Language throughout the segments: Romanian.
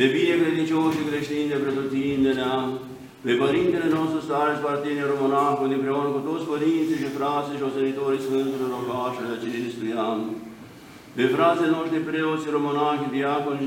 de bine credincioși și creștini de pretutindeni, pe Părintele nostru Stare Spartine Românacul, împreună cu toți părinții și frații și oselitorii Sfântului Rocașele acestui an, pe frații noștri preoți, românaci, diaconi,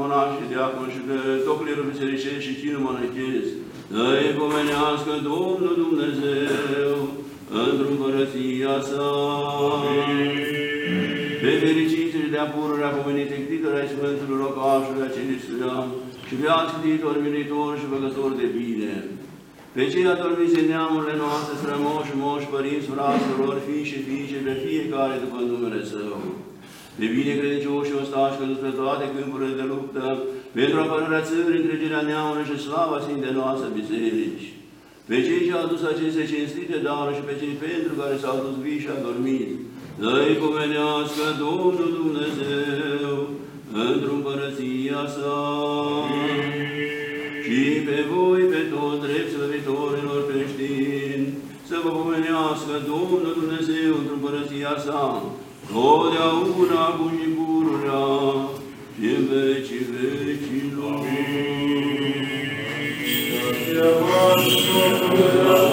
monași și diaconi și pe toclerul bisericești și chinul mănăchesc, să-i pomenească Domnul Dumnezeu într-o împărăția sa. Pe fericiți și de-a pururea pomenite ctitori ai Sfântului Rocașele acestui an, și pe alți ctitori, militori și făcători de bine, pe cei adormiți în neamurile noastre, strămoși, moși, părinți, frați, lor, fii și fiice, pe fiecare după numele Său, de binecredincioși și ostași căzuți pe toate câmpurile de luptă, pentru apărarea țării, întregirea neamului și slava Sfintei noastre biserici, pe cei ce au adus aceste cinstite daruri și pe cei pentru care s-au dus vii și adormit, să-i pomenească Domnul Dumnezeu într-o împărăția Sa. Și pe voi, pe tot drept slăvitorilor creștini, să vă pomenească Domnul Dumnezeu într-o împărăția Sa, totdeauna, acum și pururea, și în vecii vecilor. Amin.